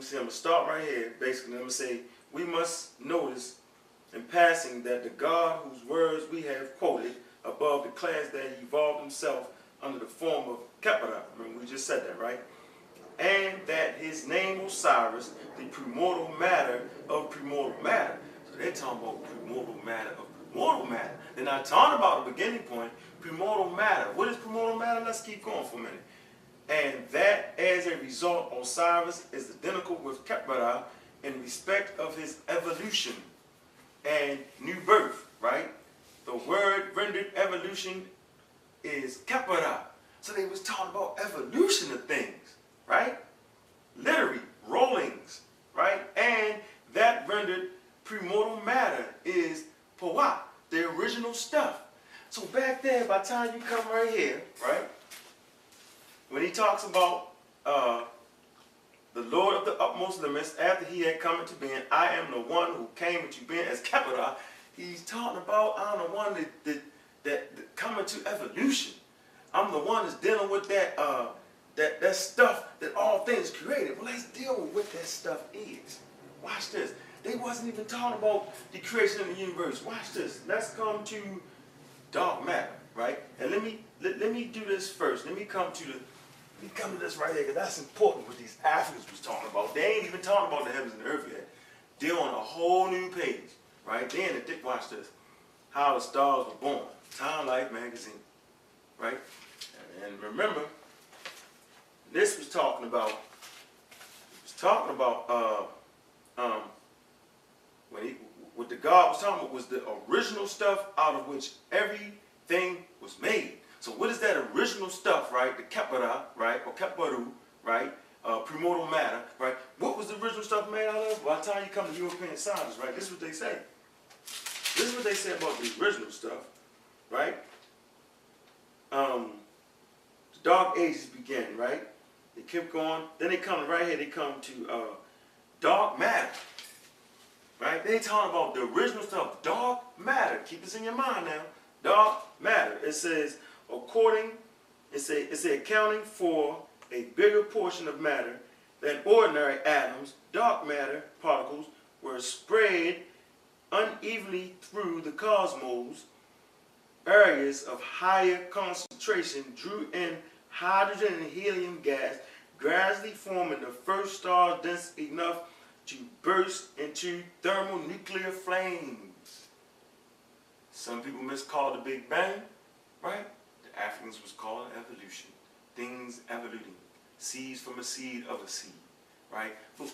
See, I'm going to start right here. Basically, I'm going to say, we must notice in passing that the God whose words we have quoted above declares that he evolved himself under the form of Khepera. Remember, we just said that, right? And that his name Osiris, the primordial matter of primordial matter. So they're talking about primordial matter of primordial matter. They're not talking about the beginning point, primordial matter. What is primordial matter? Let's keep going for a minute. And that as a result, Osiris is identical with Khepera in respect of his evolution and new birth, right? The word rendered evolution is Khepera. So they was talking about evolution of things, right? Literary rollings, right? And that rendered primordial matter is Pawa, the original stuff. So back there, by the time you come right here, right? When he talks about the Lord of the utmost limits, after he had come into being, I am the one who came into being as Khepera. He's talking about I'm the one that coming to evolution. I'm the one that's dealing with that stuff that all things created. Well, let's deal with what that stuff is. Watch this. They wasn't even talking about the creation of the universe. Watch this. Let's come to dark matter, right? And let me do this first. Let me come to the. We come to this right here because that's important what these Africans was talking about. They ain't even talking about the heavens and the earth yet. They're on a whole new page, right? Then, watch this. How the Stars Were Born. Time Life Magazine, right? And remember, this was talking about, what the God was talking about was the original stuff out of which everything was made. So what is that original stuff, right? The Khepera, right? Or Kheperu, right? Primordial matter, right? What was the original stuff made out of? By the time you come to European science, right? This is what they say. This is what they say about the original stuff, right? The Dark Ages began, right? They kept going. Then they come right here, they come to dark matter, right? They talking about the original stuff, dark matter. Keep this in your mind now. Dark matter. It says... It's accounting for a bigger portion of matter than ordinary atoms, dark matter particles were spread unevenly through the cosmos. Areas of higher concentration drew in hydrogen and helium gas, gradually forming the first stars dense enough to burst into thermonuclear flames. Some people miscall the Big Bang, right? Africans was called evolution, things evoluting, seeds from a seed of a seed, right? But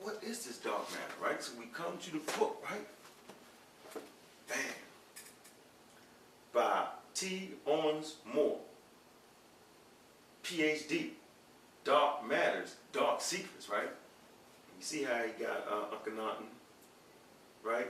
what is this dark matter, right? So we come to the book, right? Bam. By T. Owens Moore, Ph.D., Dark Matters, Dark Secrets, right? You see how he got Akhenaten, right?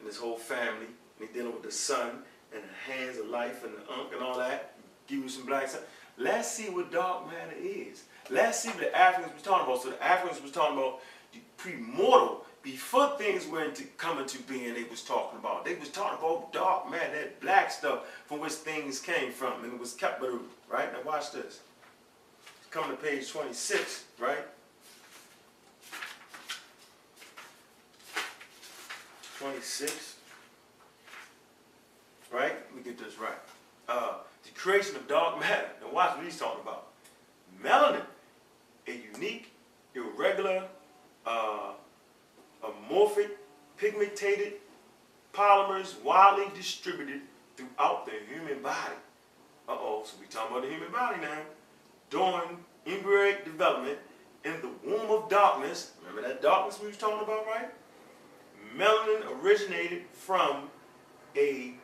And his whole family, and he dealing with the sun, and the hands of life and the and all that. Give you some black stuff. Let's see what dark matter is. Let's see what the Africans was talking about. So the Africans was talking about the premortal. Before things were coming to being, they was talking about. They was talking about dark matter, that black stuff from which things came from. And it was Kheperu, right? Now watch this. Come to page 26, right? 26. Right? Let me get this right. The creation of dark matter. Now watch what he's talking about. Melanin, a unique, irregular, amorphic, pigmented polymers widely distributed throughout the human body. So we're talking about the human body now. During embryonic development in the womb of darkness. Remember that darkness we were talking about, right? Melanin originated from a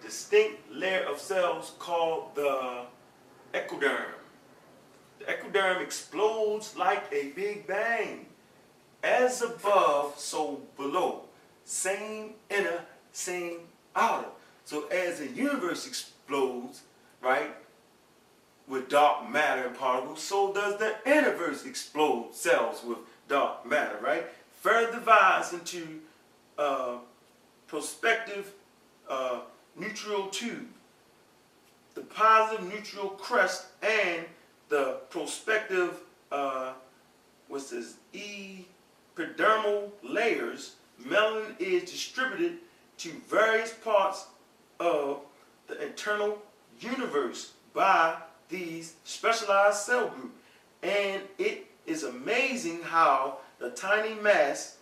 distinct layer of cells called the ectoderm. The ectoderm explodes like a big bang. As above, so below. Same inner, same outer. So as the universe explodes, right, with dark matter and particles, so does the universe explode cells with dark matter, right? Further divides into prospective nutrial tube, the positive nutrial crest, and the prospective which is epidermal layers, melanin is distributed to various parts of the internal universe by these specialized cell groups. And it is amazing how the tiny mass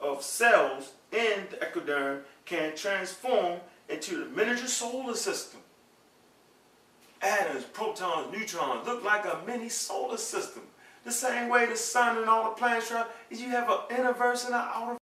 of cells in the ectoderm can transform into the miniature solar system. Atoms, protons, neutrons look like a mini solar system. The same way the sun and all the planets are, is you have an inner verse and an outer verse.